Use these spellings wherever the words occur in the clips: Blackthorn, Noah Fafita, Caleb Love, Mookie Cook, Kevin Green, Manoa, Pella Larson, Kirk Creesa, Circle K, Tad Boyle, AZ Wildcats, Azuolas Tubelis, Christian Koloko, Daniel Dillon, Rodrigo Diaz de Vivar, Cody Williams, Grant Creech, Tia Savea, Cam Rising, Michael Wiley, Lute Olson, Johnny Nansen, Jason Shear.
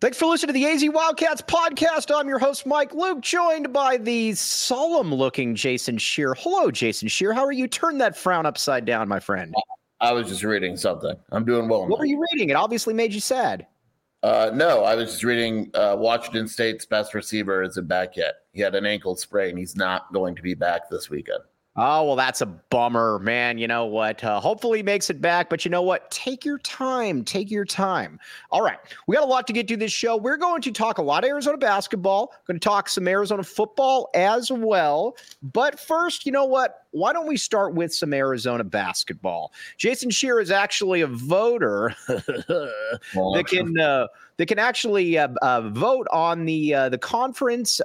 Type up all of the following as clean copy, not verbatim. Thanks for listening to the AZ Wildcats podcast. I'm your host, Mike Luke, joined by the solemn-looking Jason Shear. Hello, Jason Shear. How are you? Turn that frown upside down, my friend. I was just reading something. I'm doing well. What were you reading? It obviously made you sad. No, I was just reading Washington State's best receiver isn't back yet. He had an ankle sprain. He's not going to be back this weekend. Oh, well, that's a bummer, man. You know what? Hopefully he makes it back. But you know what? Take your time. Take your time. All right. We got a lot to get to this show. We're going to talk a lot of Arizona basketball. Going to talk some Arizona football as well. But first, you know what? Why don't we start with some Arizona basketball? Jason Shear is actually a voter that can actually vote on the conference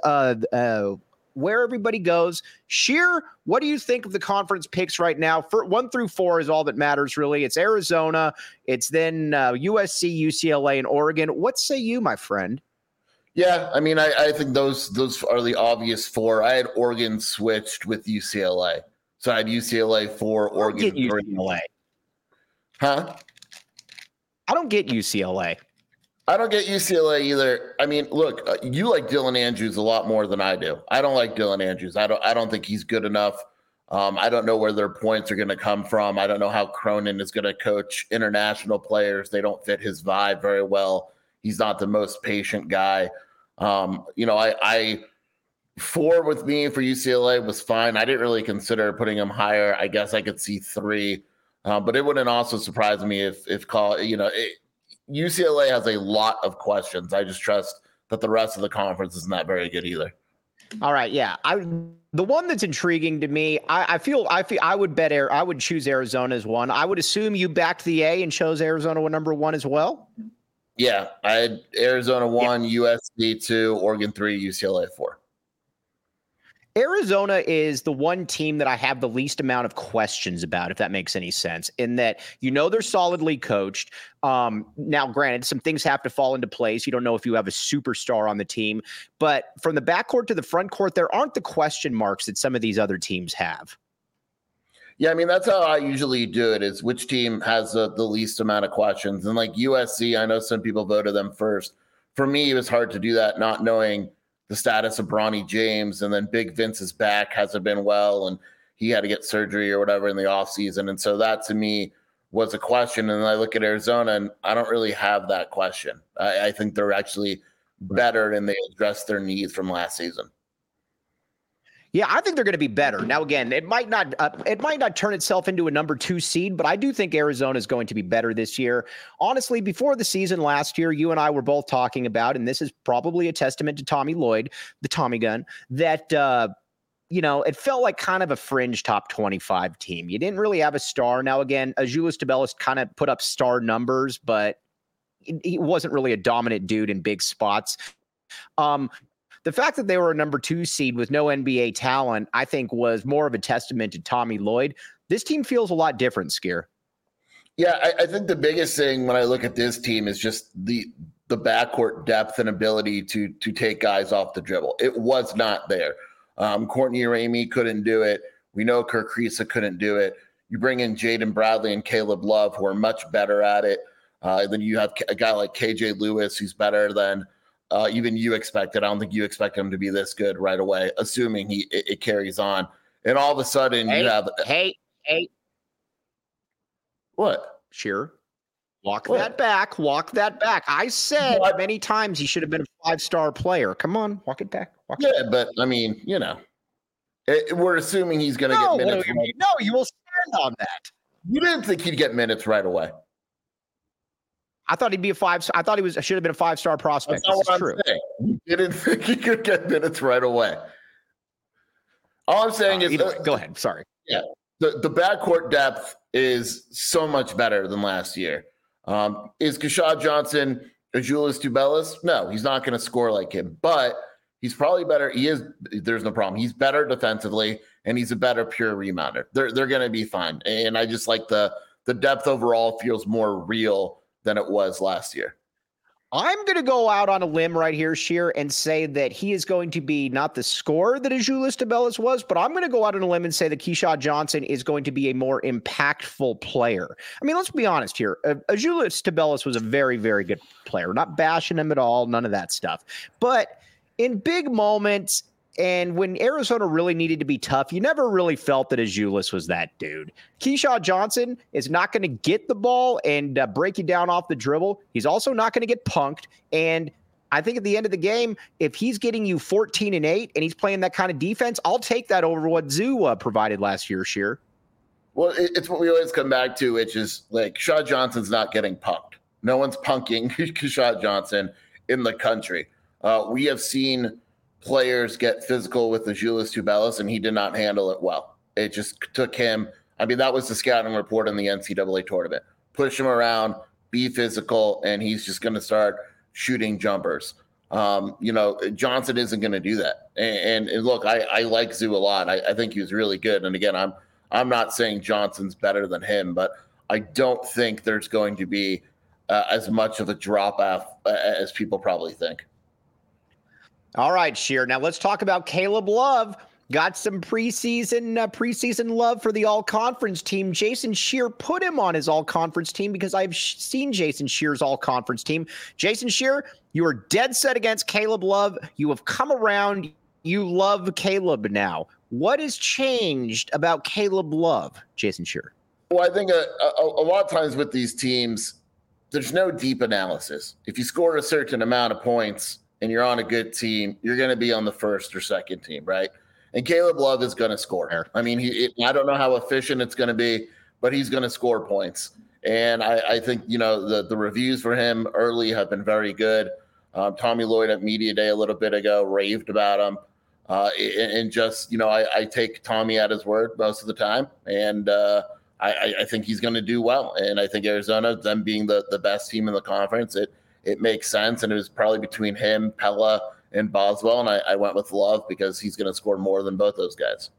where everybody goes. Shear, what do you think of the conference picks right now? For 1 through 4 is all that matters, really. It's Arizona. It's then USC, UCLA, and Oregon. What say you, my friend? Yeah, I mean, I think those are the obvious 4. I had Oregon switched with UCLA. So I had UCLA 4, Oregon 3. UCLA. Huh? I don't get UCLA. I don't get UCLA either. I mean, look, you like Dylan Andrews a lot more than I do. I don't like Dylan Andrews. I don't think he's good enough. I don't know where their points are going to come from. I don't know how Cronin is going to coach international players. They don't fit his vibe very well. He's not the most patient guy. I 4 with me for UCLA was fine. I didn't really consider putting him higher. I guess I could see 3, but it wouldn't also surprise me if UCLA has a lot of questions. I just trust that the rest of the conference is not very good either. All right, yeah. The one that's intriguing to me, I feel I would choose Arizona as 1. I would assume you backed the A and chose Arizona number 1 as well. Yeah, I had Arizona 1, USC 2, Oregon 3, UCLA 4. Arizona is the one team that I have the least amount of questions about, if that makes any sense, in that, you know, they're solidly coached. Now, granted, some things have to fall into place. You don't know if you have a superstar on the team, but from the backcourt to the front court, there aren't the question marks that some of these other teams have. Yeah, I mean, that's how I usually do it, is which team has the least amount of questions. And like USC, I know some people voted them first. For me, it was hard to do that, not knowing the status of Bronny James, and then Big Vince's back hasn't been well, and he had to get surgery or whatever in the offseason. And so that, to me, was a question. And then I look at Arizona, and I don't really have that question. I think they're actually better, and they addressed their needs from last season. Yeah, I think they're going to be better. Now, again, it might not turn itself into a number 2 seed, but I do think Arizona is going to be better this year. Honestly, before the season last year, you and I were both talking about, and this is probably a testament to Tommy Lloyd, the Tommy gun, that it felt like kind of a fringe top 25 team. You didn't really have a star. Now, again, Azuolas Tubelis kind of put up star numbers, but he wasn't really a dominant dude in big spots. The fact that they were a number 2 seed with no NBA talent, I think, was more of a testament to Tommy Lloyd. This team feels a lot different, Skier. Yeah, I think the biggest thing when I look at this team is just the backcourt depth and ability to take guys off the dribble. It was not there. Courtney Ramey couldn't do it. We know Kirk Creesa couldn't do it. You bring in Jaden Bradley and Caleb Love, who are much better at it. Then you have a guy like KJ Lewis, who's better than even you expected. I don't think you expect him to be this good right away, assuming it carries on. And all of a sudden, you have. What? Shear. Walk that back. I said many times he should have been a 5-star player. Come on, walk it back. Walk it back. But I mean, you know, we're assuming he's going to get minutes. No, you will stand on that. You didn't think he'd get minutes right away. I thought he'd be a 5. I thought should have been a 5-star prospect. That's not what I'm saying. You didn't think he could get minutes right away. All I'm saying is go ahead. Sorry. Yeah. The backcourt depth is so much better than last year. Is Keshad Johnson Azuolas Tubelis? No, he's not going to score like him, but he's probably better. He is. There's no problem. He's better defensively, and he's a better pure rebounder. They're going to be fine. And I just like the depth overall feels more real than it was last year. I'm going to go out on a limb right here, Shear, and say that he is going to be not the scorer that Azuolas Tubelis was, but I'm going to go out on a limb and say that Keshad Johnson is going to be a more impactful player. I mean, let's be honest here. Azuolas Tubelis was a very, very good player. We're not bashing him at all, none of that stuff. But in big moments and when Arizona really needed to be tough, you never really felt that Azuolas was that dude. Keshad Johnson is not going to get the ball and break you down off the dribble. He's also not going to get punked. And I think at the end of the game, if he's getting you 14-8 and he's playing that kind of defense, I'll take that over what Zoo provided last year, Shear. Well, it's what we always come back to, which is like Keshad Johnson's not getting punked. No one's punking Keshad Johnson in the country. We have seen players get physical with Azuolas Tubelis, and he did not handle it well. It just took him. I mean, that was the scouting report in the NCAA tournament. Push him around, be physical, and he's just going to start shooting jumpers. Johnson isn't going to do that. And look, I like Zoo a lot. I think he was really good. And again, I'm not saying Johnson's better than him, but I don't think there's going to be as much of a drop-off as people probably think. All right, Shear. Now let's talk about Caleb Love. Got some preseason love for the all-conference team. Jason Shear put him on his all-conference team because I've seen Jason Shear's all-conference team. Jason Shear, you are dead set against Caleb Love. You have come around. You love Caleb now. What has changed about Caleb Love, Jason Shear? Well, I think a lot of times with these teams, there's no deep analysis. If you score a certain amount of points and you're on a good team, you're going to be on the first or second team, right? And Caleb Love is going to score. I mean, I don't know how efficient it's going to be, but he's going to score points. And I think, the reviews for him early have been very good. Tommy Lloyd at Media Day a little bit ago raved about him. I take Tommy at his word most of the time. And I think he's going to do well. And I think Arizona, them being the best team in the conference, it makes sense, and it was probably between him, Pella, and Boswell, and I went with Love because he's going to score more than both those guys.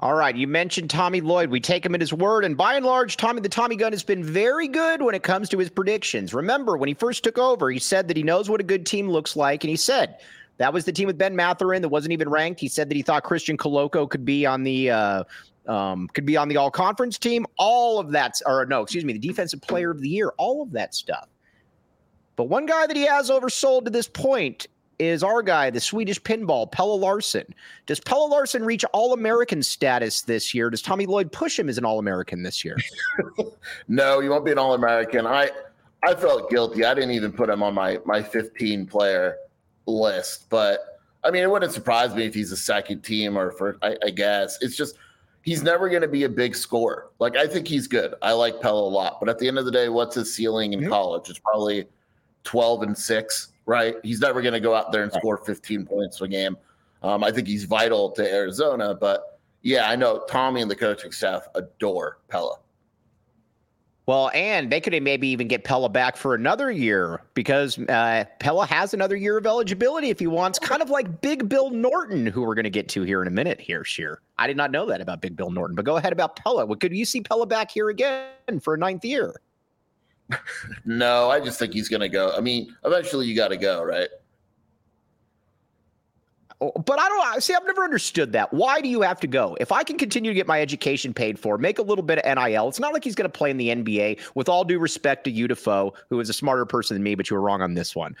All right, you mentioned Tommy Lloyd. We take him at his word, and by and large, the Tommy Gun has been very good when it comes to his predictions. Remember, when he first took over, he said that he knows what a good team looks like, and he said that was the team with Ben Matherin that wasn't even ranked. He said that he thought Christian Koloko could be on the all-conference team. The defensive player of the year, all of that stuff. But one guy that he has oversold to this point is our guy, the Swedish pinball, Pella Larson. Does Pella Larson reach All-American status this year? Does Tommy Lloyd push him as an All-American this year? No, he won't be an All-American. I felt guilty. I didn't even put him on my 15-player list. But, I mean, it wouldn't surprise me if he's a second team or first, I guess. It's just he's never going to be a big scorer. Like, I think he's good. I like Pella a lot. But at the end of the day, what's his ceiling in college? It's probably 12-6, right? He's never going to go out there and score 15 points a game. I think he's vital to Arizona, but yeah, I know Tommy and the coaching staff adore Pella. Well, and they could maybe even get Pella back for another year because Pella has another year of eligibility if he wants, kind of like Big Bill Norton, who we're going to get to here in a minute here, Shear. I did not know that about Big Bill Norton, but go ahead about Pella. Could you see Pella back here again for a 9th year? No, I just think he's going to go. I mean, eventually you got to go, right? But I've never understood that. Why do you have to go? If I can continue to get my education paid for, make a little bit of NIL, it's not like he's going to play in the NBA. With all due respect to you, Defoe, who is a smarter person than me, but you were wrong on this one.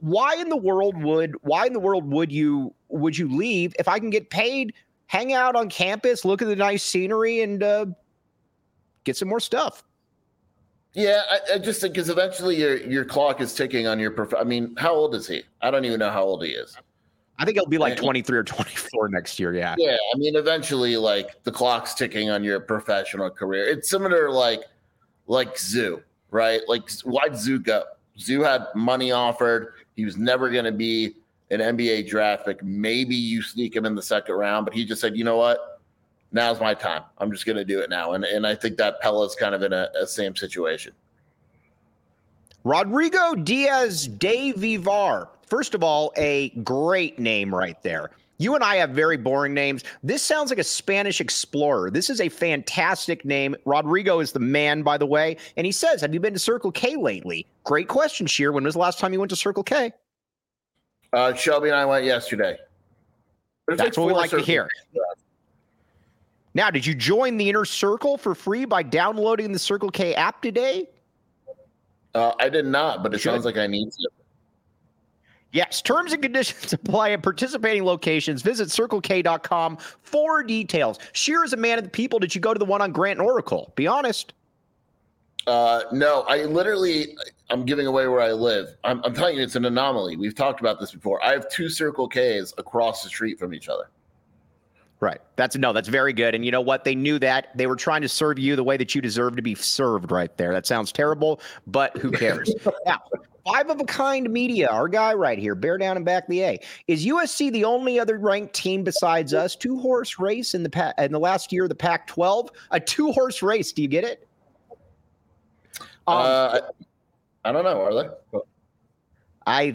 Why in the world would you leave if I can get paid, hang out on campus, look at the nice scenery, and get some more stuff? Yeah, I just think because eventually your clock is ticking on your I mean, how old is he? I don't even know how old he is. I think he'll be like 23 or 24 next year, yeah. Yeah, I mean, eventually, like, the clock's ticking on your professional career. It's similar like Zoo, right? Like, why'd Zoo go? Zoo had money offered. He was never going to be an NBA draft pick. Maybe you sneak him in the second round, but he just said, you know what? Now's my time. I'm just going to do it now. And I think that Pella's kind of in a same situation. Rodrigo Diaz de Vivar. First of all, a great name right there. You and I have very boring names. This sounds like a Spanish explorer. This is a fantastic name. Rodrigo is the man, by the way. And he says, have you been to Circle K lately? Great question, Shear. When was the last time you went to Circle K? Shelby and I went yesterday. That's what we like to hear. Now, did you join the Inner Circle for free by downloading the Circle K app today? I did not, but it sounds like I need to. Yes, terms and conditions apply at participating locations. Visit CircleK.com for details. Shear is a man of the people. Did you go to the one on Grant and Oracle? Be honest. No, I'm giving away where I live. I'm telling you, it's an anomaly. We've talked about this before. I have two Circle Ks across the street from each other. Right. That's very good. And you know what? They knew that. They were trying to serve you the way that you deserve to be served right there. That sounds terrible, but who cares? Now, Five of a Kind Media, our guy right here, bear down and back the A. Is USC the only other ranked team besides us? Two-horse race in the last year of the Pac-12? A two-horse race. Do you get it? I don't know. Are they?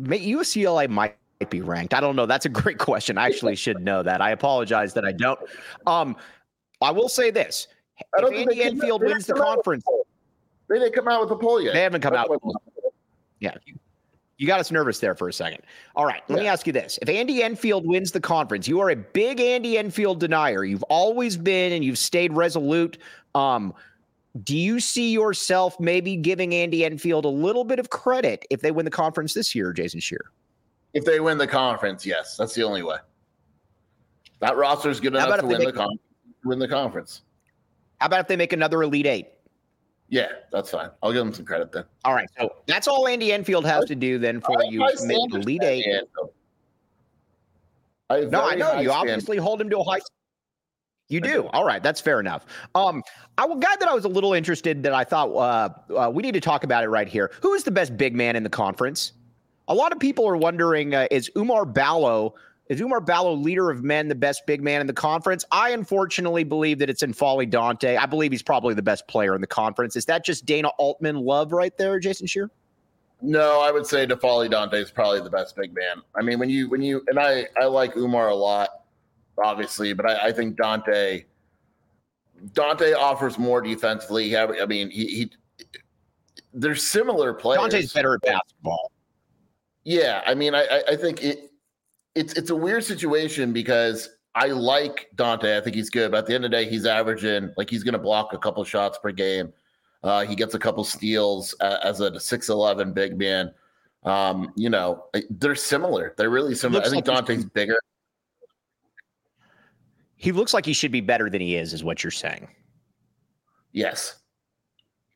UCLA might be ranked. I don't know. That's a great question. I actually should know that. I apologize that I don't. I will say this. If Andy Enfield wins the conference. They didn't come out with a poll yet. They haven't come out. Yeah. You got us nervous there for a second. All right. Let me ask you this. If Andy Enfield wins the conference, you are a big Andy Enfield denier. You've always been, and you've stayed resolute. Do you see yourself maybe giving Andy Enfield a little bit of credit if they win the conference this year, Jason Shear? If they win the conference, yes. That's the only way. That roster is good enough to win the conference. How about if they make another Elite Eight? Yeah, that's fine. I'll give him some credit then. All right. So that's all Andy Enfield has to do then for you to make the Elite Eight. I know. You obviously hold him to a high standard. You do. All right. That's fair enough. I was a little interested that I thought we need to talk about it right here. Who is the best big man in the conference? A lot of people are wondering, is Umar Ballo, leader of men, the best big man in the conference? I unfortunately believe that it's N'Faly Dante. I believe he's probably the best player in the conference. Is that just Dana Altman love right there, Jason Shear? No, I would say N'Faly Dante is probably the best big man. I mean, when you and I like Umar a lot, obviously, but I think Dante offers more defensively. I mean, they're similar players. Dante's better at basketball. Yeah, I mean, I think it's a weird situation because I like Dante. I think he's good, but at the end of the day, he's averaging he's going to block a couple shots per game. He gets a couple steals as a 6'11" big man. They're similar. They're really similar. I think Dante's bigger. He looks like he should be better than he is what you're saying. Yes.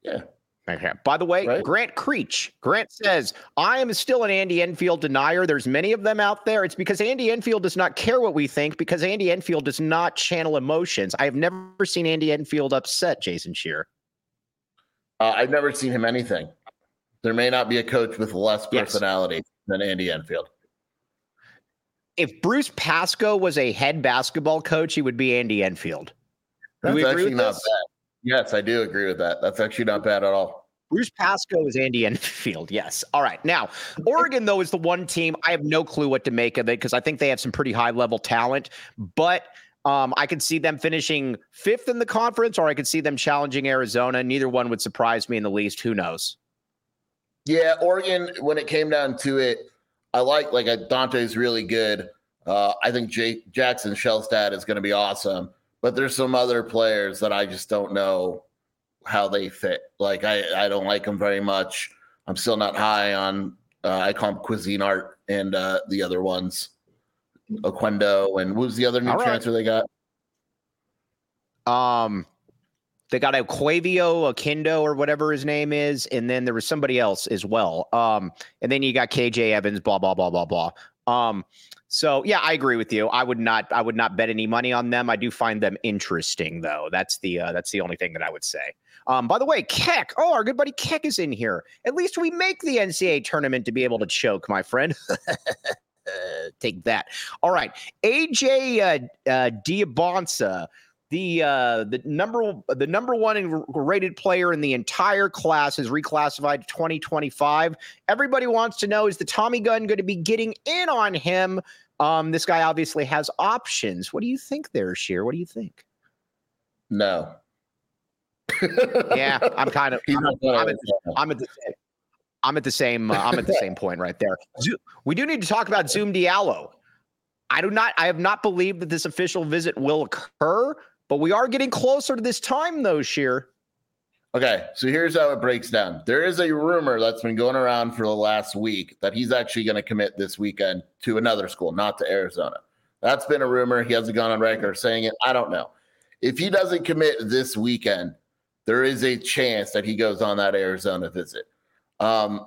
Yeah. Okay. By the way, right? Grant Creech. Grant says, I am still an Andy Enfield denier. There's many of them out there. It's because Andy Enfield does not care what we think, because Andy Enfield does not channel emotions. I have never seen Andy Enfield upset, Jason Shear. I've never seen him anything. There may not be a coach with less personality than Andy Enfield. If Bruce Pascoe was a head basketball coach, he would be Andy Enfield. That's actually not bad. Yes, I do agree with that. That's actually not bad at all. Bruce Pascoe is Andy Enfield, yes. All right. Now, Oregon, though, is the one team. I have no clue what to make of it because I think they have some pretty high-level talent. But I could see them finishing fifth in the conference, or I could see them challenging Arizona. Neither one would surprise me in the least. Who knows? Yeah, Oregon, when it came down to it, I like Dante's really good. I think Jackson Shellstad is going to be awesome. But there's some other players that I just don't know how they fit. I don't like them very much. I'm still not high on, I call them Cuisine Art and the other ones, Oquendo. And who's the other new transfer they got? They got Oquavio, Oquendo, or whatever his name is. And then there was somebody else as well. And then you got KJ Evans, blah, blah, blah, blah, blah. So yeah, I agree with you. I would not bet any money on them. I do find them interesting though. That's the only thing that I would say. By the way, Keck. Oh, our good buddy Keck is in here. At least we make the NCAA tournament to be able to choke, my friend. Take that. All right. AJ Diabonsa, the number one rated player in the entire class, is reclassified to 2025. Everybody wants to know, is the Tommy gun going to be getting in on him? This guy obviously has options. What do you think there, Shear? What do you think? No. Yeah, I'm kind of. I'm at the same point right there. We do need to talk about Zoom Diallo. I have not believed that this official visit will occur, but we are getting closer to this time though, Shear. Okay, so here's how it breaks down. There is a rumor that's been going around for the last week that he's actually going to commit this weekend to another school, not to Arizona. That's been a rumor. He hasn't gone on record saying it. I don't know. If he doesn't commit this weekend, there is a chance that he goes on that Arizona visit. I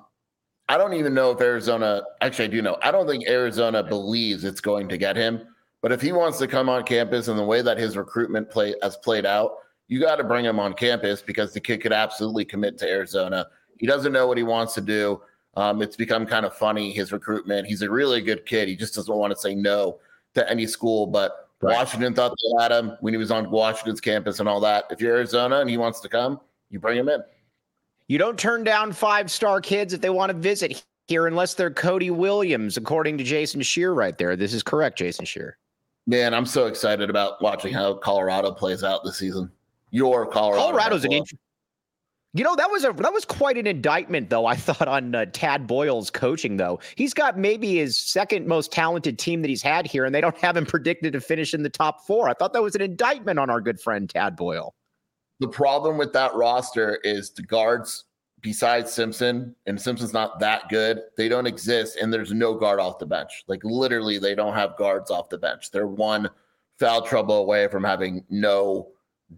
don't even know if Arizona – actually, I do know. I don't think Arizona believes it's going to get him. But if he wants to come on campus and the way that his recruitment has played out, you got to bring him on campus because the kid could absolutely commit to Arizona. He doesn't know what he wants to do. It's become kind of funny, his recruitment. He's a really good kid. He just doesn't want to say no to any school. But right. Washington thought they had him when he was on Washington's campus and all that. If you're Arizona and he wants to come, you bring him in. You don't turn down five-star kids if they want to visit here unless they're Cody Williams, according to Jason Shear right there. This is correct, Jason Shear. Man, I'm so excited about watching how Colorado plays out this season. Your Colorado's an interesting. You know, that was quite an indictment, though, I thought, on Tad Boyle's coaching, though. He's got maybe his second most talented team that he's had here, and they don't have him predicted to finish in the top four. I thought that was an indictment on our good friend Tad Boyle. The problem with that roster is the guards, besides Simpson, and Simpson's not that good, they don't exist, and there's no guard off the bench. Like, literally, they don't have guards off the bench. They're one foul trouble away from having no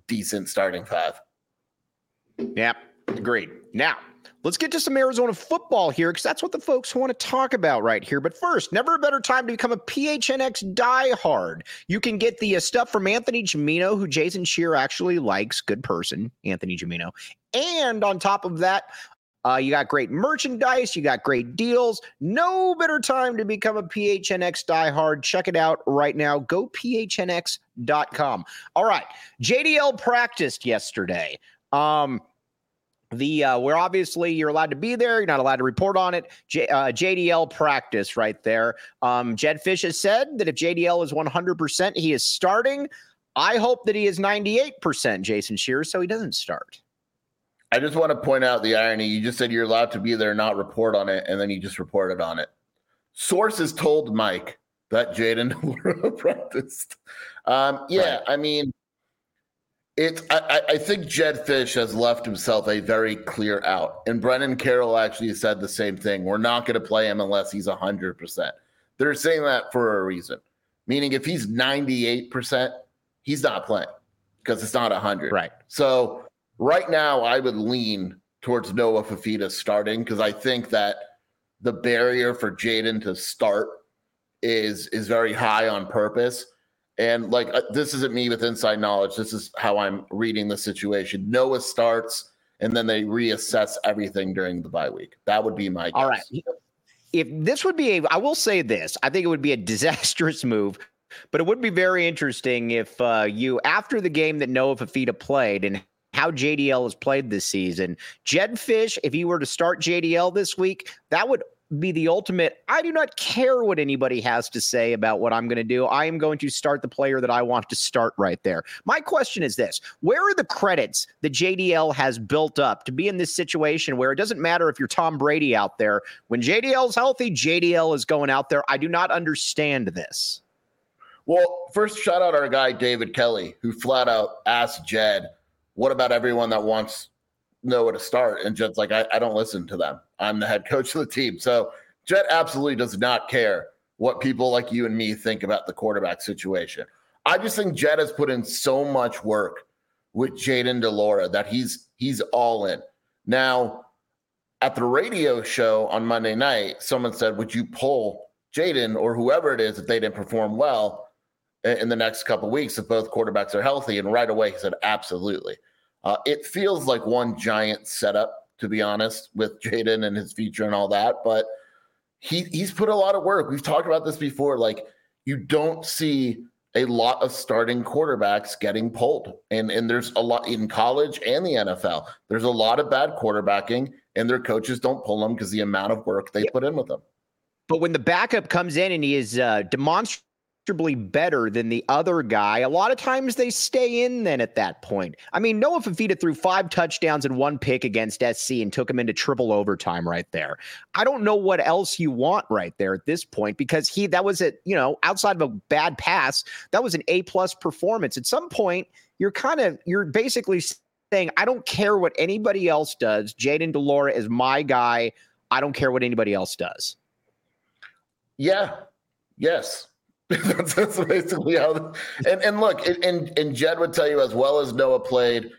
decent starting five. Yep, agreed. Now, let's get to some Arizona football here because that's what the folks want to talk about right here. But first, never a better time to become a PHNX diehard. You can get the stuff from Anthony Gemino, who Jason Shear actually likes. Good person, Anthony Gemino. And on top of that, you got great merchandise. You got great deals. No better time to become a PHNX diehard. Check it out right now. Go PHNX.com. All right. JDL practiced yesterday. Where obviously you're allowed to be there. You're not allowed to report on it. JDL practice right there. Jed Fish has said that if JDL is 100%, he is starting. I hope that he is 98%, Jason Shear, so he doesn't start. I just want to point out the irony. You just said you're allowed to be there, not report on it, and then you just reported on it. Sources told Mike that Jaden practiced. Yeah, right. I mean... I think Jed Fish has left himself a very clear out. And Brennan Carroll actually said the same thing. We're not going to play him unless he's 100%. They're saying that for a reason. Meaning if he's 98%, he's not playing because it's not 100. Right. So right now I would lean towards Noah Fafita starting because I think that the barrier for Jaden to start is very high on purpose. And, like, this isn't me with inside knowledge. This is how I'm reading the situation. Noah starts, and then they reassess everything during the bye week. That would be my guess. All right. If this would be I will say this. I think it would be a disastrous move, but it would be very interesting if you, after the game that Noah Fafita played and how JDL has played this season, Jed Fish, if he were to start JDL this week, that would be the ultimate. I do not care what anybody has to say about what I'm going to do. I am going to start the player that I want to start right there. My question is this: where are the credits that JDL has built up to be in this situation where it doesn't matter if you're Tom Brady out there? When JDL's healthy, JDL is going out there. I do not understand this. Well, first, shout out our guy, David Kelly, who flat out asked Jed, what about everyone that wants Noah to start? And Jed's like, I don't listen to them. I'm the head coach of the team. So Jed absolutely does not care what people like you and me think about the quarterback situation. I just think Jed has put in so much work with Jaden DeLora that he's all in. Now, at the radio show on Monday night, someone said, would you pull Jaden or whoever it is if they didn't perform well in the next couple of weeks if both quarterbacks are healthy? And right away he said, absolutely. It feels like one giant setup, to be honest, with Jaden and his future and all that. But he's put a lot of work. We've talked about this before. Like, you don't see a lot of starting quarterbacks getting pulled. And there's a lot in college and the NFL. There's a lot of bad quarterbacking, and their coaches don't pull them because the amount of work they put in with them. But when the backup comes in and he is demonstrably better than the other guy, a lot of times they stay in then at that point. I mean, Noah Fafita threw 5 touchdowns and 1 pick against SC and took him into triple overtime right there. I don't know what else you want right there at this point, because that was it, outside of a bad pass, that was an A+ performance. At some point, you're basically saying, I don't care what anybody else does. Jaden DeLora is my guy. I don't care what anybody else does. Yeah. Yes. That's basically how. And look, and Jed would tell you, as well as Noah played,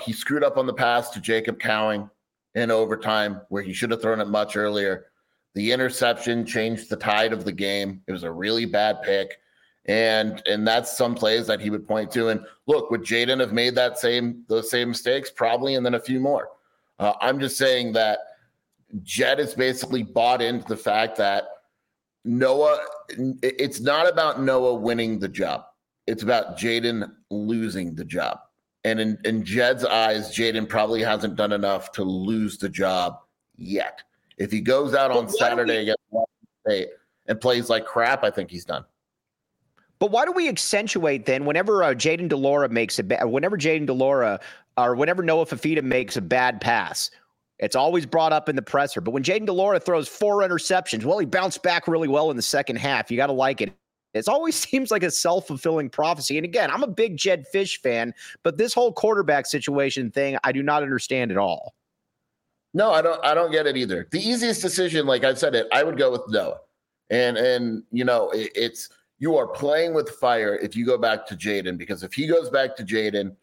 he screwed up on the pass to Jacob Cowing in overtime where he should have thrown it much earlier. The interception changed the tide of the game. It was a really bad pick, and that's some plays that he would point to. And look, would Jaden have made those same mistakes? Probably, and then a few more. I'm just saying that Jed is basically bought into the fact that Noah, it's not about Noah winning the job. It's about Jaden losing the job. And in Jed's eyes, Jaden probably hasn't done enough to lose the job yet. If he goes out on Saturday against Washington State and plays like crap, I think he's done. But why do we accentuate then whenever Jaden DeLora makes whenever Noah Fafita makes a bad pass? It's always brought up in the presser. But when Jaden DeLora throws 4 interceptions, well, he bounced back really well in the second half. You got to like it. It always seems like a self-fulfilling prophecy. And again, I'm a big Jed Fish fan, but this whole quarterback situation thing, I do not understand at all. No, I don't get it either. The easiest decision, like I said, I would go with Noah. And it's you are playing with fire if you go back to Jaden, because if he goes back to Jaden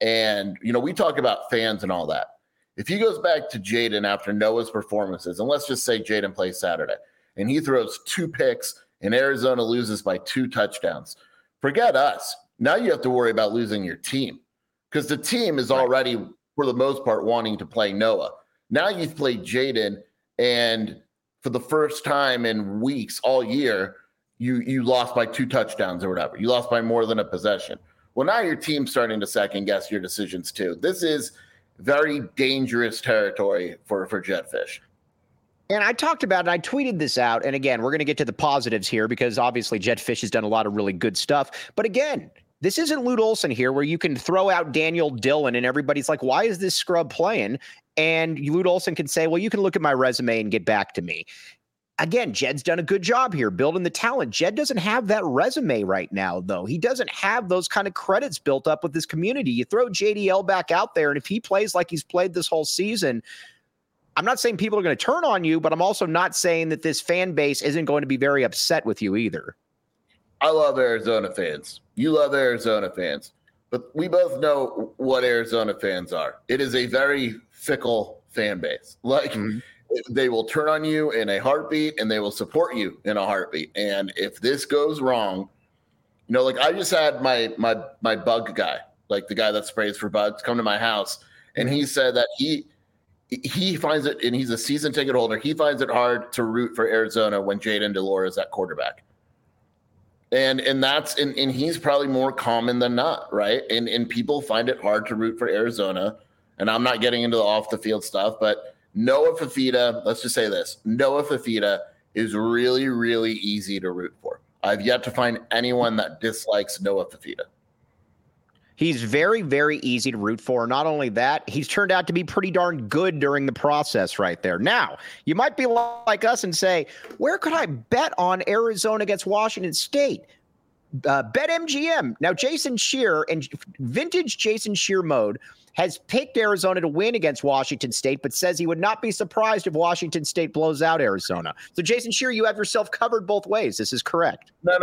and, we talk about fans and all that. If he goes back to Jaden after Noah's performances, and let's just say Jaden plays Saturday, and he throws 2 picks, and Arizona loses by 2 touchdowns, forget us. Now you have to worry about losing your team, because the team is already, for the most part, wanting to play Noah. Now you've played Jaden, and for the first time in weeks all year, you lost by 2 touchdowns or whatever. You lost by more than a possession. Well, now your team's starting to second-guess your decisions too. This is very dangerous territory for Jed Fish. And I talked about it. I tweeted this out. And again, we're going to get to the positives here, because obviously Jed Fish has done a lot of really good stuff. But again, this isn't Lute Olson here where you can throw out Daniel Dillon and everybody's like, why is this scrub playing? And Lute Olson can say, well, you can look at my resume and get back to me. Again, Jed's done a good job here building the talent. Jed doesn't have that resume right now, though. He doesn't have those kind of credits built up with this community. You throw JDL back out there, and if he plays like he's played this whole season, I'm not saying people are going to turn on you, but I'm also not saying that this fan base isn't going to be very upset with you either. I love Arizona fans. You love Arizona fans. But we both know what Arizona fans are. It is a very fickle fan base. Like, mm-hmm. They will turn on you in a heartbeat, and they will support you in a heartbeat. And if this goes wrong, like I just had my bug guy, like the guy that sprays for bugs, come to my house. And he said that he finds it, and he's a season ticket holder. He finds it hard to root for Arizona when Jaden DeLora is at quarterback. And he's probably more common than not. Right. And people find it hard to root for Arizona. And I'm not getting into the off the field stuff, but Noah Fafita, let's just say this. Noah Fafita is really, really easy to root for. I've yet to find anyone that dislikes Noah Fafita. He's very, very easy to root for. Not only that, he's turned out to be pretty darn good during the process right there. Now, you might be like us and say, where could I bet on Arizona against Washington State? BetMGM. Now, Jason Shear and vintage Jason Shear mode has picked Arizona to win against Washington State, but says he would not be surprised if Washington State blows out Arizona. So, Jason Shear, you have yourself covered both ways. This is correct. No.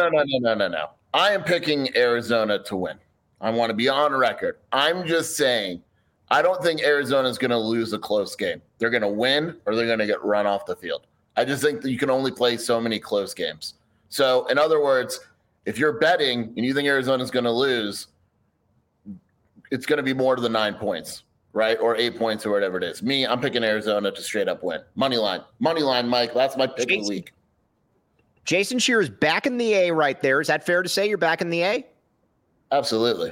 I am picking Arizona to win. I want to be on record. I'm just saying I don't think Arizona is going to lose a close game. They're going to win or they're going to get run off the field. I just think that you can only play so many close games. So, in other words, if you're betting and you think Arizona's going to lose, it's going to be more to the 9 points, right? Or 8 points or whatever it is. Me, I'm picking Arizona to straight up win. Money line. Money line, Mike. That's my pick of the week. Jason Shear is back in the A right there. Is that fair to say you're back in the A? Absolutely.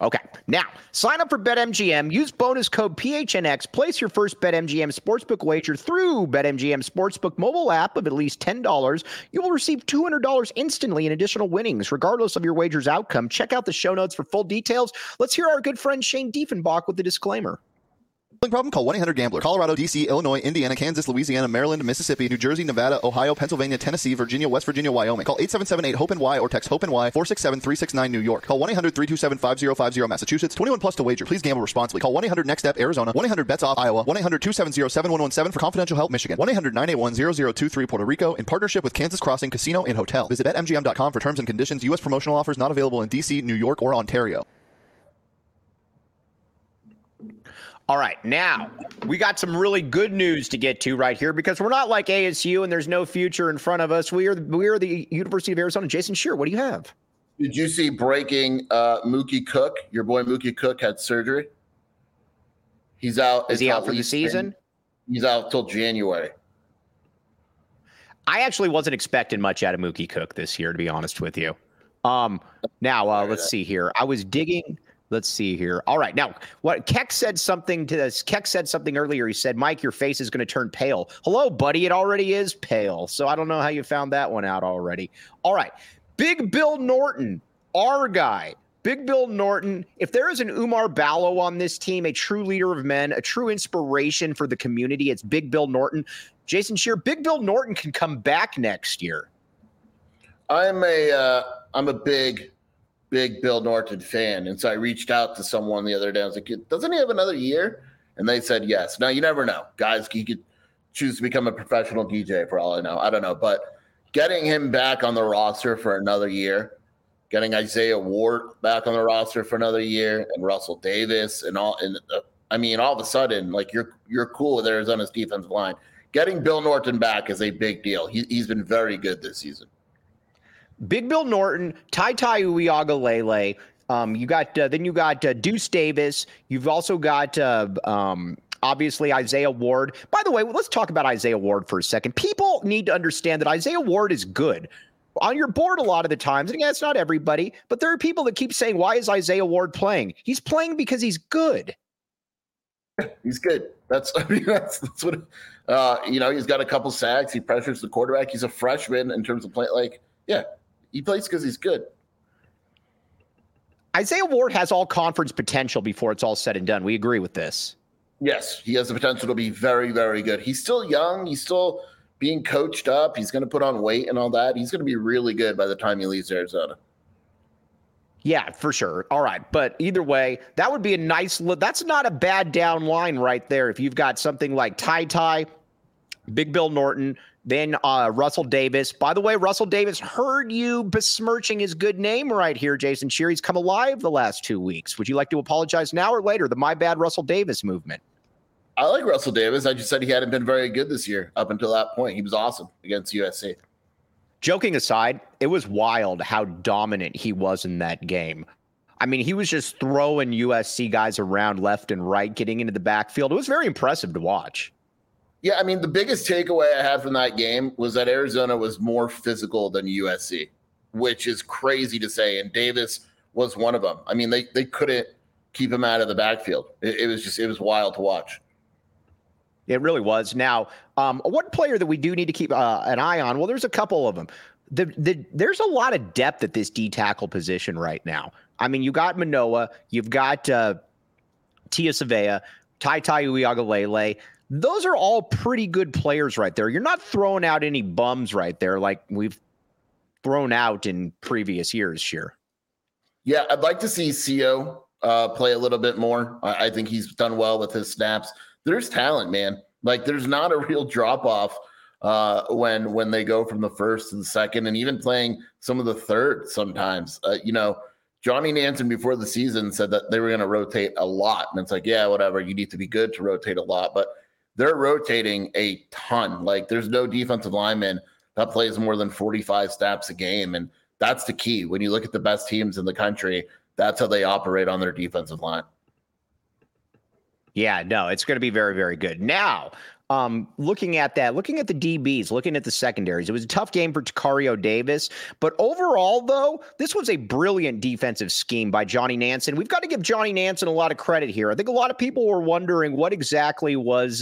Okay. Now, sign up for BetMGM. Use bonus code PHNX. Place your first BetMGM Sportsbook wager through BetMGM Sportsbook mobile app of at least $10. You will receive $200 instantly in additional winnings, regardless of your wager's outcome. Check out the show notes for full details. Let's hear our good friend Shane Diefenbach with the disclaimer. Problem? Call 1-800-GAMBLER. Colorado, D.C., Illinois, Indiana, Kansas, Louisiana, Maryland, Mississippi, New Jersey, Nevada, Ohio, Pennsylvania, Tennessee, Virginia, West Virginia, Wyoming. Call 877-8-HOPE-NY or text HOPE-NY 467-369 New York. Call 1-800-327-5050 Massachusetts. 21 plus to wager. Please gamble responsibly. Call 1-800-NEXT-STEP Arizona. 1-800-BETS-OFF Iowa. 1-800-270-7117 for confidential help Michigan. 1-800-981-0023 Puerto Rico in partnership with Kansas Crossing Casino and Hotel. Visit BetMGM.com for terms and conditions. U.S. promotional offers not available in D.C., New York, or Ontario. All right, now we got some really good news to get to right here because we're not like ASU and there's no future in front of us. We are the University of Arizona. Jason Shear, what do you have? Did you see breaking Mookie Cook? Your boy Mookie Cook had surgery. He's out. Is he out for the season? He's out till January. I actually wasn't expecting much out of Mookie Cook this year, to be honest with you. Let's see here. I was digging. Let's see here. All right. Now, what Keck said something to this. Keck said something earlier. He said, Mike, your face is going to turn pale. Hello, buddy. It already is pale. So I don't know how you found that one out already. All right. Big Bill Norton, our guy. Big Bill Norton, if there is an Umar Ballo on this team, a true leader of men, a true inspiration for the community, it's Big Bill Norton. Jason Shear, Big Bill Norton can come back next year. I'm a big Bill Norton fan. And so I reached out to someone the other day. I was like, doesn't he have another year? And they said, yes. Now you never know, guys. He could choose to become a professional DJ for all I know. I don't know, but getting him back on the roster for another year, getting Isaiah Ward back on the roster for another year and Russell Davis and all. And all of a sudden, like you're cool with Arizona's defensive line. Getting Bill Norton back is a big deal. He's been very good this season. Big Bill Norton, Taita Uiagalelei. You got Deuce Davis. You've also got obviously Isaiah Ward. By the way, let's talk about Isaiah Ward for a second. People need to understand that Isaiah Ward is good on your board a lot of the times. And yeah, it's not everybody, but there are people that keep saying, "Why is Isaiah Ward playing?" He's playing because he's good. He's good. That's what. He's got a couple sacks. He pressures the quarterback. He's a freshman in terms of play. Like, yeah. He plays because he's good. Isaiah Ward has all conference potential before it's all said and done. We agree with this. Yes, he has the potential to be very, very good. He's still young. He's still being coached up. He's going to put on weight and all that. He's going to be really good by the time he leaves Arizona. Yeah, for sure. All right. But either way, that would be a nice look. That's not a bad down line right there. If you've got something like Ty, Big Bill Norton, then Russell Davis. By the way, Russell Davis, heard you besmirching his good name right here, Jason Shear. He's come alive the last 2 weeks. Would you like to apologize now or later? The My Bad Russell Davis movement. I like Russell Davis. I just said he hadn't been very good this year up until that point. He was awesome against USC. Joking aside, it was wild how dominant he was in that game. I mean, he was just throwing USC guys around left and right, getting into the backfield. It was very impressive to watch. Yeah, I mean, the biggest takeaway I had from that game was that Arizona was more physical than USC, which is crazy to say, and Davis was one of them. I mean, they couldn't keep him out of the backfield. It was wild to watch. It really was. Now, one player that we do need to keep an eye on, well, there's a couple of them. There's a lot of depth at this D-tackle position right now. I mean, you got Manoa, you've got Tia Savea, Taita Uiagalelei. Those are all pretty good players right there. You're not throwing out any bums right there like we've thrown out in previous years, Shear. Yeah, I'd like to see Seo play a little bit more. I think he's done well with his snaps. There's talent, man. Like, there's not a real drop-off when they go from the first and second and even playing some of the third sometimes. Johnny Nansen before the season said that they were going to rotate a lot. And it's like, yeah, whatever. You need to be good to rotate a lot. But they're rotating a ton. Like, there's no defensive lineman that plays more than 45 snaps a game, and that's the key. When you look at the best teams in the country, that's how they operate on their defensive line. Yeah, no, it's going to be very, very good. Now, looking at that, looking at the DBs, looking at the secondaries, it was a tough game for Takario Davis. But overall, though, this was a brilliant defensive scheme by Johnny Nansen. We've got to give Johnny Nansen a lot of credit here. I think a lot of people were wondering what exactly was,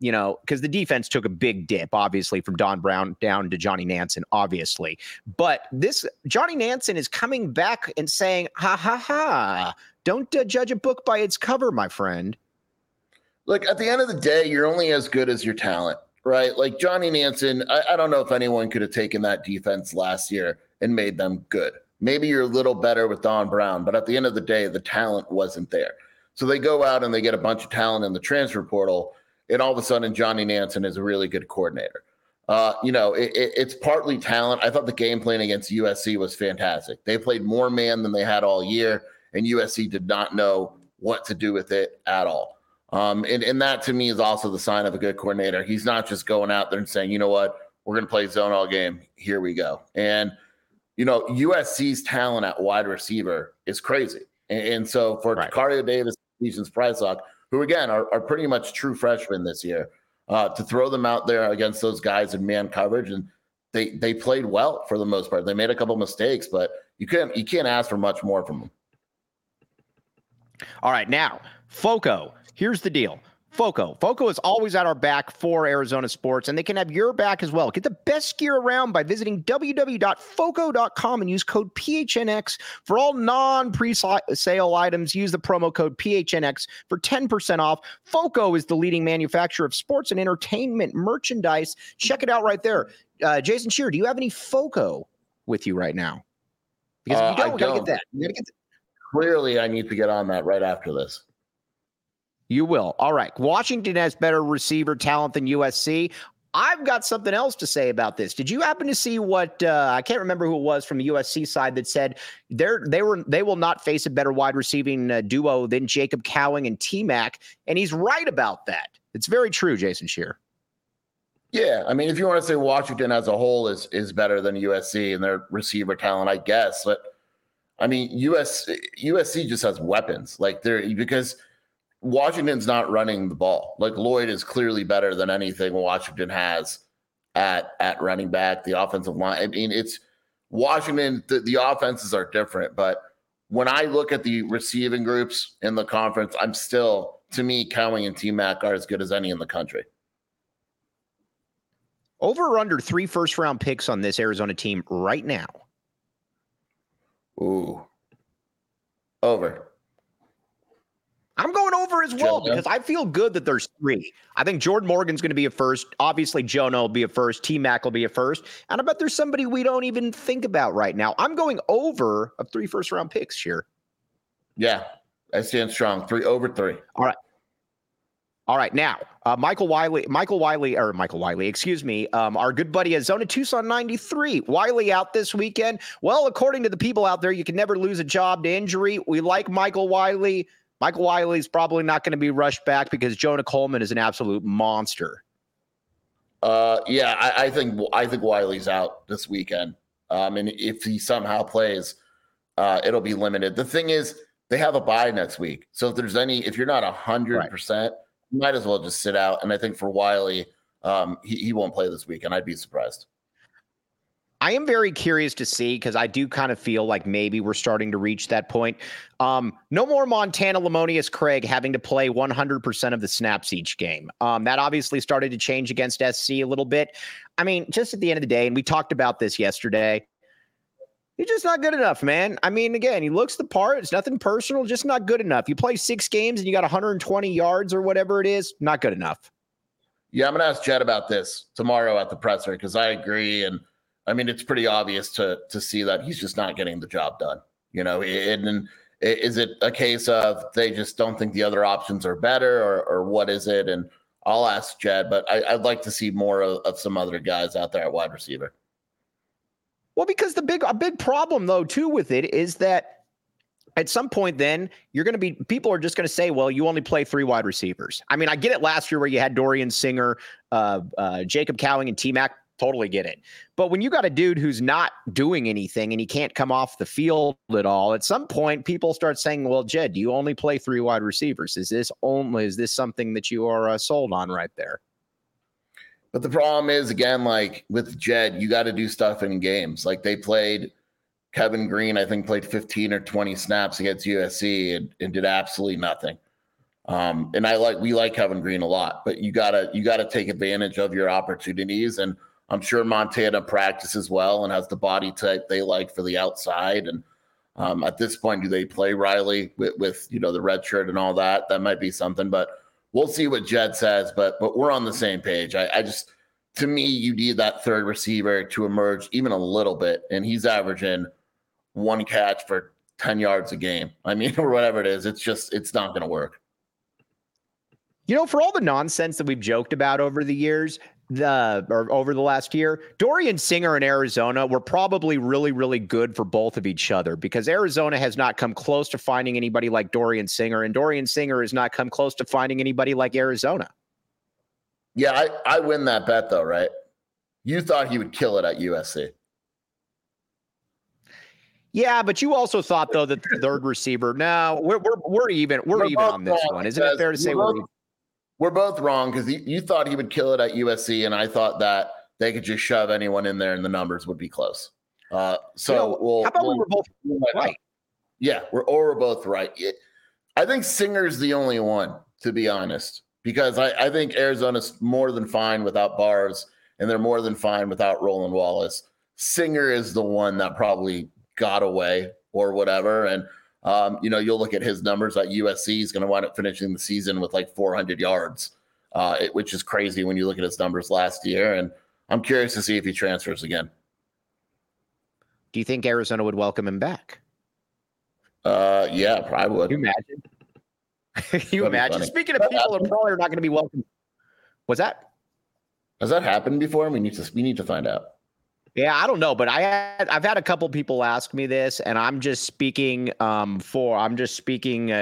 you know, because the defense took a big dip, obviously, from Don Brown down to Johnny Nansen, obviously. But this Johnny Nansen is coming back and saying, ha, ha, ha, don't judge a book by its cover, my friend. Look, at the end of the day, you're only as good as your talent, right? Like Johnny Nansen, I don't know if anyone could have taken that defense last year and made them good. Maybe you're a little better with Don Brown, but at the end of the day, the talent wasn't there. So they go out and they get a bunch of talent in the transfer portal, and all of a sudden Johnny Nansen is a really good coordinator. You know, it's partly talent. I thought the game plan against USC was fantastic. They played more man than they had all year, and USC did not know what to do with it at all. And that to me is also the sign of a good coordinator. He's not just going out there and saying, you know what, we're going to play zone all game. Here we go. And, you know, USC's talent at wide receiver is crazy. And so for Takario Davis, Easton's Prysock, who again are pretty much true freshmen this year, to throw them out there against those guys in man coverage. And they played well for the most part. They made a couple mistakes, but you can't ask for much more from them. All right. Now, Foco. Here's the deal. Foco is always at our back for Arizona sports, and they can have your back as well. Get the best gear around by visiting www.foco.com and use code PHNX for all non-pre-sale items. Use the promo code PHNX for 10% off. Foco is the leading manufacturer of sports and entertainment merchandise. Check it out right there. Jason Shear, do you have any Foco with you right now? Because if you don't, we got to get that. Clearly, I need to get on that right after this. You will. All right. Washington has better receiver talent than USC. I've got something else to say about this. Did you happen to see what I can't remember who it was from the USC side that said they will not face a better wide receiving duo than Jacob Cowing and T-Mac, and he's right about that. It's very true, Jason Shear. Yeah, I mean, if you want to say Washington as a whole is better than USC and their receiver talent, I guess. But I mean, USC just has weapons like they're because. Washington's not running the ball. Like Lloyd is clearly better than anything Washington has at running back, the offensive line. I mean, it's Washington, the offenses are different, but when I look at the receiving groups in the conference, I'm still, to me, Cowing and T-Mac are as good as any in the country. Over or under 3 first-round picks on this Arizona team right now? Ooh. Over. I'm going over as well because I feel good that there's 3. I think Jordan Morgan's going to be a first. Obviously, Jonah will be a first. T-Mac will be a first. And I bet there's somebody we don't even think about right now. I'm going over of 3 first-round picks here. Yeah, I stand strong. 3 over 3. All right. All right. Now, Michael Wiley, our good buddy at Zona Tucson 93. Wiley out this weekend. Well, according to the people out there, you can never lose a job to injury. We like Michael Wiley. Michael Wiley's probably not going to be rushed back because Jonah Coleman is an absolute monster. Yeah, I think Wiley's out this weekend. And if he somehow plays, it'll be limited. The thing is, they have a bye next week. So if you're not 100%, you might as well just sit out. And I think for Wiley, he won't play this weekend. I'd be surprised. I am very curious to see because I do kind of feel like maybe we're starting to reach that point. No more Montana Lamonius Craig having to play 100% of the snaps each game. That obviously started to change against SC a little bit. I mean, just at the end of the day, and we talked about this yesterday, you're just not good enough, man. I mean, again, he looks the part. It's nothing personal, just not good enough. You play 6 games and you got 120 yards or whatever it is, not good enough. Yeah, I'm going to ask Jed about this tomorrow at the presser because I agree, and I mean, it's pretty obvious to see that he's just not getting the job done. You know, and is it a case of they just don't think the other options are better or what is it? And I'll ask Jed, but I'd like to see more of some other guys out there at wide receiver. Well, because a big problem, though, too, with it is that at some point then you're going to be, people are just going to say, well, you only play three wide receivers. I mean, I get it last year where you had Dorian Singer, Jacob Cowing, and T-Mac. Totally get it. But when you got a dude who's not doing anything and he can't come off the field at all, at some point people start saying, well, Jed, do you only play three wide receivers? Is this something that you are sold on right there? But the problem is, again, like with Jed, you got to do stuff in games. Like they played Kevin Green, I think played 15 or 20 snaps against USC and did absolutely nothing. And we like Kevin Green a lot, but you gotta take advantage of your opportunities. And I'm sure Montana practices well and has the body type they like for the outside. And at this point, do they play Riley with the red shirt and all that? That might be something, but we'll see what Jed says. But we're on the same page. I just, to me, you need that third receiver to emerge even a little bit. And he's averaging one catch for 10 yards a game. I mean, or whatever it is, it's not going to work. For all the nonsense that we've joked about over the years, over the last year, Dorian Singer and Arizona were probably really, really good for both of each other, because Arizona has not come close to finding anybody like Dorian Singer, and Dorian Singer has not come close to finding anybody like Arizona. Yeah, I win that bet though, right? You thought he would kill it at USC. Yeah, but you also thought though that the third receiver. No, we're even. We're even on this one. Isn't it fair to say we're even? We're both wrong, because you thought he would kill it at USC, and I thought that they could just shove anyone in there and the numbers would be close. How about we were both right? Yeah, we're both right. I think Singer's the only one, to be honest, because I think Arizona's more than fine without Bars, and they're more than fine without Roland Wallace. Singer is the one that probably got away or whatever, and you'll look at his numbers at USC. He's going to wind up finishing the season with like 400 yards, which is crazy when you look at his numbers last year. And I'm curious to see if he transfers again. Do you think Arizona would welcome him back? Yeah, probably would. You imagine? You imagine? Speaking of people that probably are not going to be welcome. What's that? Has that happened before? We need to find out. Yeah, I don't know, but I've had a couple people ask me this, and I'm just speaking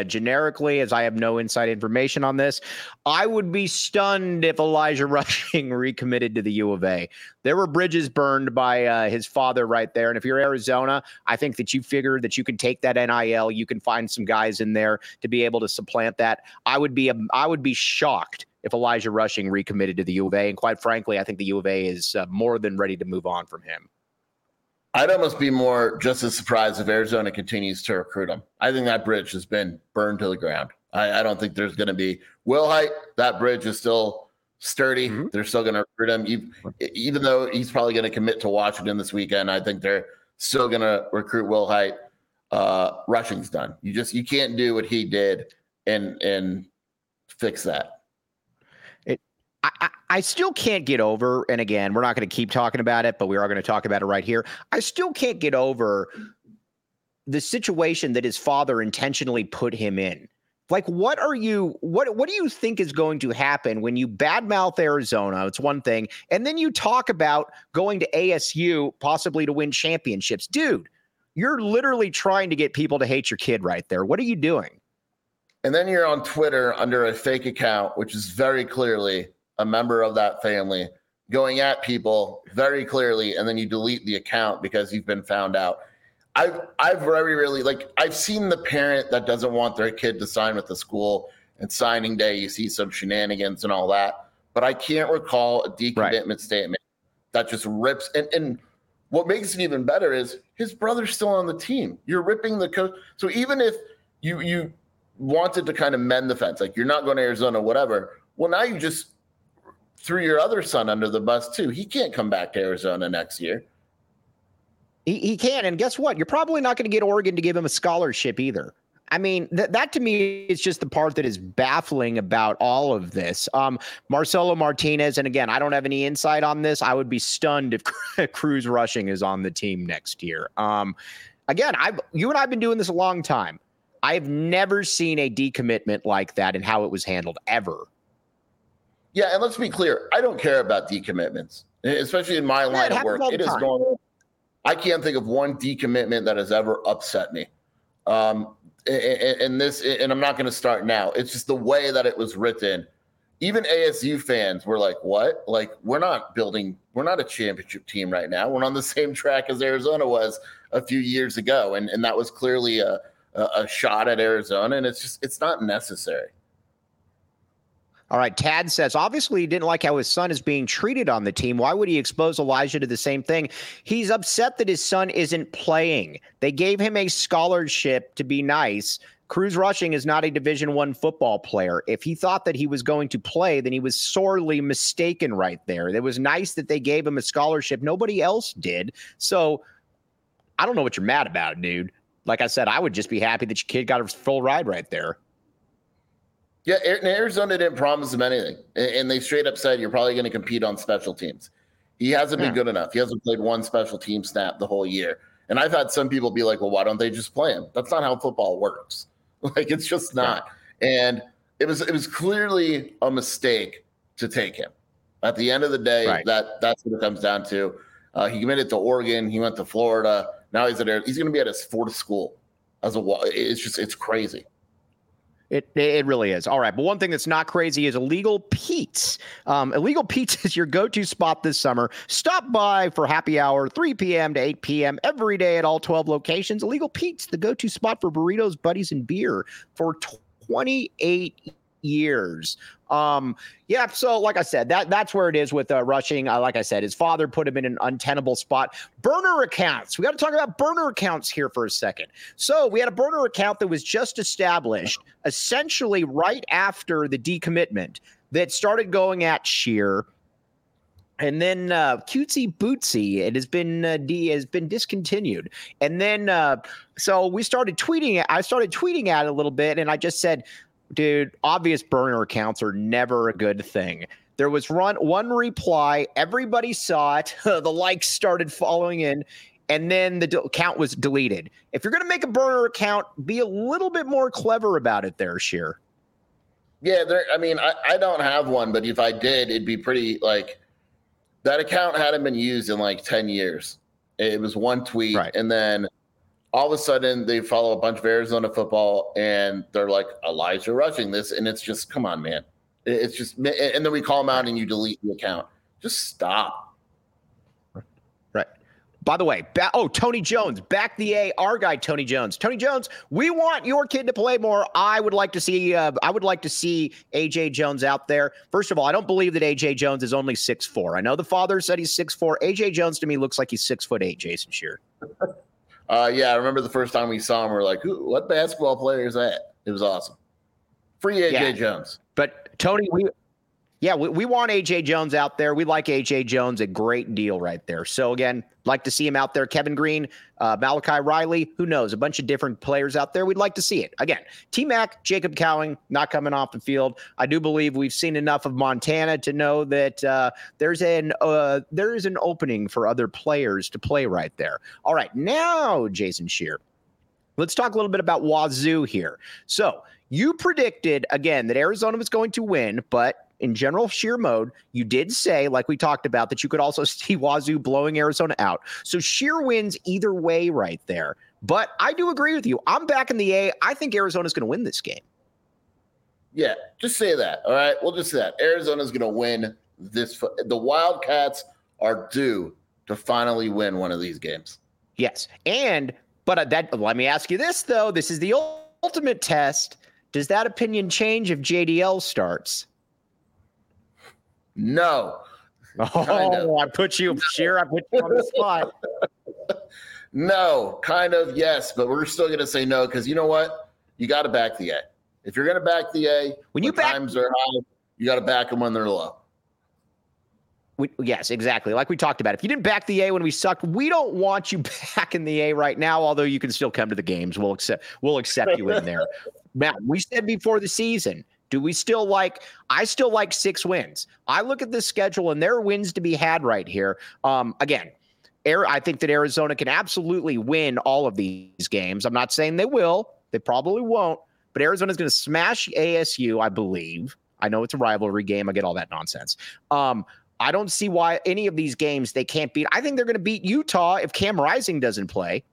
generically, as I have no inside information on this. I would be stunned if Elijah Rushing recommitted to the U of A. There were bridges burned by his father right there, and if you're Arizona, I think that you figure that you can take that NIL, you can find some guys in there to be able to supplant that. I would be shocked if Elijah Rushing recommitted to the U of A. And quite frankly, I think the U of A is more than ready to move on from him. I'd almost be more just as surprised if Arizona continues to recruit him. I think that bridge has been burned to the ground. I don't think there's going to be Will Height. That bridge is still sturdy. Mm-hmm. They're still going to recruit him. Even though he's probably going to commit to Washington this weekend, I think they're still going to recruit Will Height. Rushing's done. You can't do what he did and fix that. I still can't get over, and again, we're not going to keep talking about it, but we are going to talk about it right here. I still can't get over the situation that his father intentionally put him in. Like, what do you think is going to happen when you badmouth Arizona? It's one thing. And then you talk about going to ASU possibly to win championships. Dude, you're literally trying to get people to hate your kid right there. What are you doing? And then you're on Twitter under a fake account, which is very clearly a member of that family, going at people very clearly, and then you delete the account because you've been found out. I've very rarely, like, I've seen the parent that doesn't want their kid to sign with the school, and signing day you see some shenanigans and all that, but I can't recall a decommitment statement that just rips. And what makes it even better is his brother's still on the team. You're ripping the coach. So even if you wanted to kind of mend the fence, like you're not going to Arizona, whatever, well, now you just threw your other son under the bus too. He can't come back to Arizona next year. He can. And guess what? You're probably not going to get Oregon to give him a scholarship either. I mean, that to me is just the part that is baffling about all of this. Marcelo Martinez. And again, I don't have any insight on this. I would be stunned if Cruz Rushing is on the team next year. Again, you and I've been doing this a long time. I've never seen a decommitment like that and how it was handled ever. Yeah, and let's be clear. I don't care about decommitments, especially in my line of work. It is going. I can't think of one decommitment that has ever upset me. and I'm not going to start now. It's just the way that it was written. Even ASU fans were like, what? Like, we're not a championship team right now. We're on the same track as Arizona was a few years ago. And that was clearly a shot at Arizona. And it's not necessary. All right. Tad says, obviously he didn't like how his son is being treated on the team. Why would he expose Elijah to the same thing? He's upset that his son isn't playing. They gave him a scholarship to be nice. Cruz Rushing is not a Division I football player. If he thought that he was going to play, then he was sorely mistaken right there. It was nice that they gave him a scholarship. Nobody else did. So I don't know what you're mad about, dude. Like I said, I would just be happy that your kid got a full ride right there. Yeah, Arizona didn't promise him anything. And they straight up said, you're probably going to compete on special teams. He hasn't been good enough. He hasn't played one special team snap the whole year. And I've had some people be like, well, why don't they just play him? That's not how football works. Like, it's just not. And it was clearly a mistake to take him. At the end of the day, that's what it comes down to. He committed to Oregon. He went to Florida. Now he's going to be at his fourth school. It's crazy. It really is. All right. But one thing that's not crazy is Illegal Pete's. Illegal Pete's is your go-to spot this summer. Stop by for happy hour, 3 p.m. to 8 p.m. every day at all 12 locations. Illegal Pete's, the go-to spot for burritos, buddies, and beer for 28 years. So like I said, that's where it is with Rushing. Like I said, his father put him in an untenable spot. Burner accounts. We got to talk about burner accounts here for a second. So we had a burner account that was just established essentially right after the decommitment that started going at Shear. And then Cutesy Bootsy, it has been discontinued. And then so we started tweeting. I started tweeting at it a little bit, and I just said, dude, obvious burner accounts are never a good thing. There was one reply. Everybody saw it. The likes started following in, and then the account was deleted. If you're going to make a burner account, be a little bit more clever about it there, Shear. Yeah, I don't have one, but if I did, it'd be pretty, like, that account hadn't been used in, like, 10 years. It was one tweet, and then all of a sudden, they follow a bunch of Arizona football, and they're like, Elijah Rushing this, and it's just, come on, man. It's just, and then we call them out, and you delete the account. Just stop. Right. By the way, Tony Jones, back the A, our guy Tony Jones. Tony Jones, we want your kid to play more. I would like to see AJ Jones out there. First of all, I don't believe that AJ Jones is only 6'4". I know the father said he's 6'4". AJ Jones to me looks like he's 6'8", Jason Shear. I remember the first time we saw him, we were like, what basketball player is that? It was awesome. Free AJ Jones. But, Tony, we want AJ Jones out there. We like AJ Jones a great deal right there. So, again, like to see him out there. Kevin Green, Malachi Riley, who knows? A bunch of different players out there. We'd like to see it. Again, T-Mac, Jacob Cowing, not coming off the field. I do believe we've seen enough of Montana to know that there is an opening for other players to play right there. All right, now, Jason Shear, let's talk a little bit about Wazoo here. So you predicted, again, that Arizona was going to win, but in general Shear mode, you did say, like we talked about, that you could also see Wazoo blowing Arizona out. So Shear wins either way right there. But I do agree with you. I'm back in the A. I think Arizona's going to win this game. Yeah, just say that. All right, we'll just say that. Arizona's going to win this. The Wildcats are due to finally win one of these games. Yes, let me ask you this, though. This is the ultimate test. Does that opinion change if JDL starts? No. Oh, I put you, Shear, I put you on the spot. No, kind of, yes, but we're still going to say no because you know what? You got to back the A. If you're going to back the A, when times are high, you got to back them when they're low. Yes, exactly. Like we talked about, if you didn't back the A when we sucked, we don't want you back in the A right now, although you can still come to the games. We'll accept you in there. Now, we said before the season, I still like 6 wins. I look at this schedule and there are wins to be had right here. I think that Arizona can absolutely win all of these games. I'm not saying they will. They probably won't. But Arizona's going to smash ASU, I believe. I know it's a rivalry game. I get all that nonsense. I don't see why any of these games they can't beat. I think they're going to beat Utah if Cam Rising doesn't play.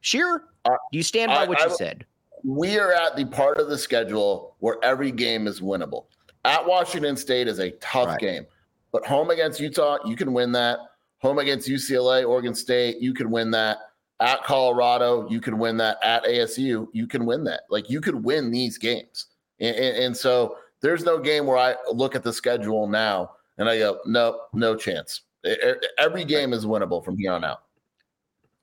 Shear, do you stand by what you said? we are at the part of the schedule where every game is winnable. At Washington State is a tough game, but home against Utah, you can win that. Home against UCLA, Oregon State, you can win that. At Colorado, you can win that. At ASU, you can win that. Like, you could win these games. And so there's no game where I look at the schedule now and I go, nope, no chance. Every game is winnable from here on out.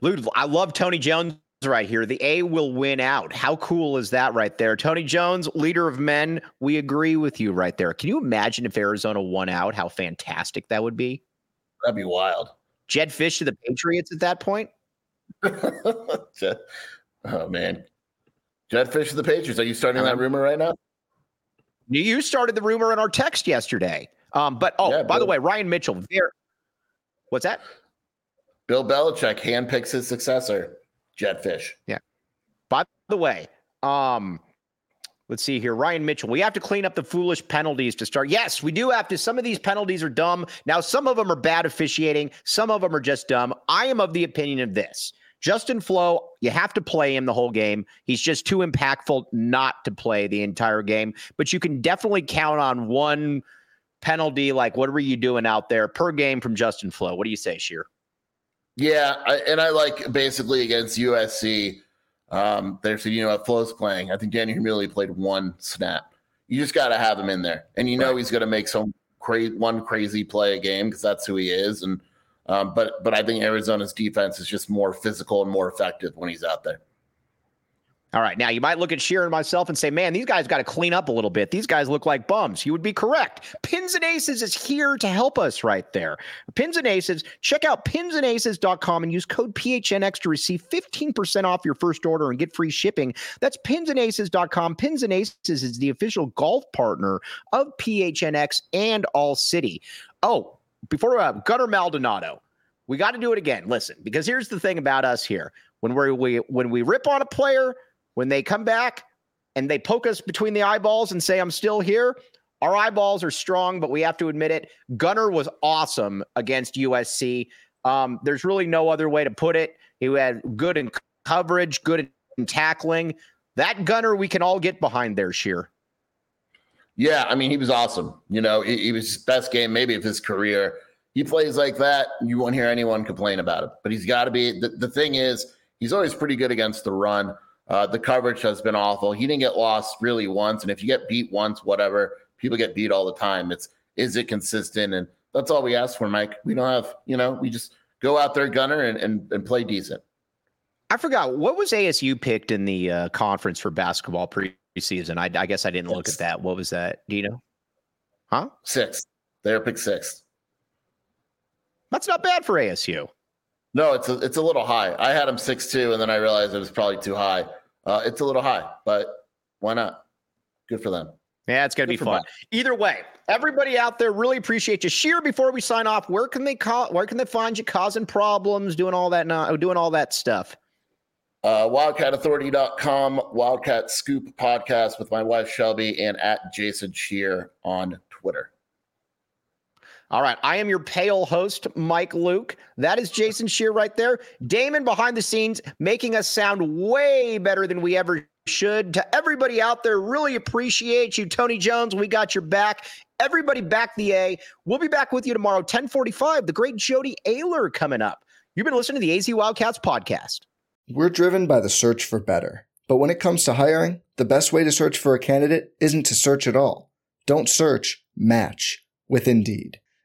Lou, I love Tony Jones right here. The A will win out. How cool is that right there? Tony Jones, leader of men, we agree with you right there. Can you imagine if Arizona won out, how fantastic that would be? That'd be wild. Jed Fish to the Patriots at that point? Oh, man. Jed Fish to the Patriots. Are you starting that rumor right now? You started the rumor in our text yesterday. By the way, Ryan Mitchell. What's that? Bill Belichick handpicks his successor, Jed Fish. Yeah. By the way, let's see here. Ryan Mitchell, we have to clean up the foolish penalties to start. Yes, we do have to. Some of these penalties are dumb. Now, some of them are bad officiating. Some of them are just dumb. I am of the opinion of this. Justin Flo, you have to play him the whole game. He's just too impactful not to play the entire game. But you can definitely count on one penalty, like what were you doing out there per game from Justin Flo. What do you say, Shear? Yeah, I like basically against USC, they said, if Flo's playing, I think Danny Humili played one snap. You just got to have him in there. And he's going to make one crazy play a game because that's who he is. And but I think Arizona's defense is just more physical and more effective when he's out there. All right. Now, you might look at Shear and myself and say, man, these guys got to clean up a little bit. These guys look like bums. You would be correct. Pins and Aces is here to help us right there. Pins and Aces. Check out pinsandaces.com and use code PHNX to receive 15% off your first order and get free shipping. That's pinsandaces.com. Pins and Aces is the official golf partner of PHNX and All City. Oh, before Gunnar Maldonado, we got to do it again. Listen, because here's the thing about us here. When we rip on a player, when they come back and they poke us between the eyeballs and say, I'm still here, our eyeballs are strong, but we have to admit it. Gunnar was awesome against USC. There's really no other way to put it. He had good in coverage, good in tackling. That Gunnar we can all get behind there, Shear. Yeah, I mean, he was awesome. He was his best game maybe of his career. He plays like that, you won't hear anyone complain about it. But he's got to be – the thing is, he's always pretty good against the run. The coverage has been awful. He didn't get lost really once. And if you get beat once, whatever, people get beat all the time. Is it consistent? And that's all we ask for, Mike. We don't have, we just go out there, Gunnar, and play decent. I forgot. What was ASU picked in the conference for basketball preseason? I guess I didn't look at that. What was that? Do you know? Huh? Sixth. They were picked sixth. That's not bad for ASU. No, it's a little high. I had them 6'2", and then I realized it was probably too high. It's a little high, but why not? Good for them. Yeah, it's going to be fun. Either way, everybody out there, really appreciate you. Shear, before we sign off, where can they find you causing problems, doing all that stuff? WildcatAuthority.com, Wildcat Scoop Podcast with my wife, Shelby, and at Jason Shear on Twitter. All right. I am your pale host, Mike Luke. That is Jason Shear right there. Damon behind the scenes, making us sound way better than we ever should. To everybody out there, really appreciate you. Tony Jones, we got your back. Everybody back the A. We'll be back with you tomorrow, 10:45. The great Jody Ayler coming up. You've been listening to the AZ Wildcats podcast. We're driven by the search for better. But when it comes to hiring, the best way to search for a candidate isn't to search at all. Don't search, match with Indeed.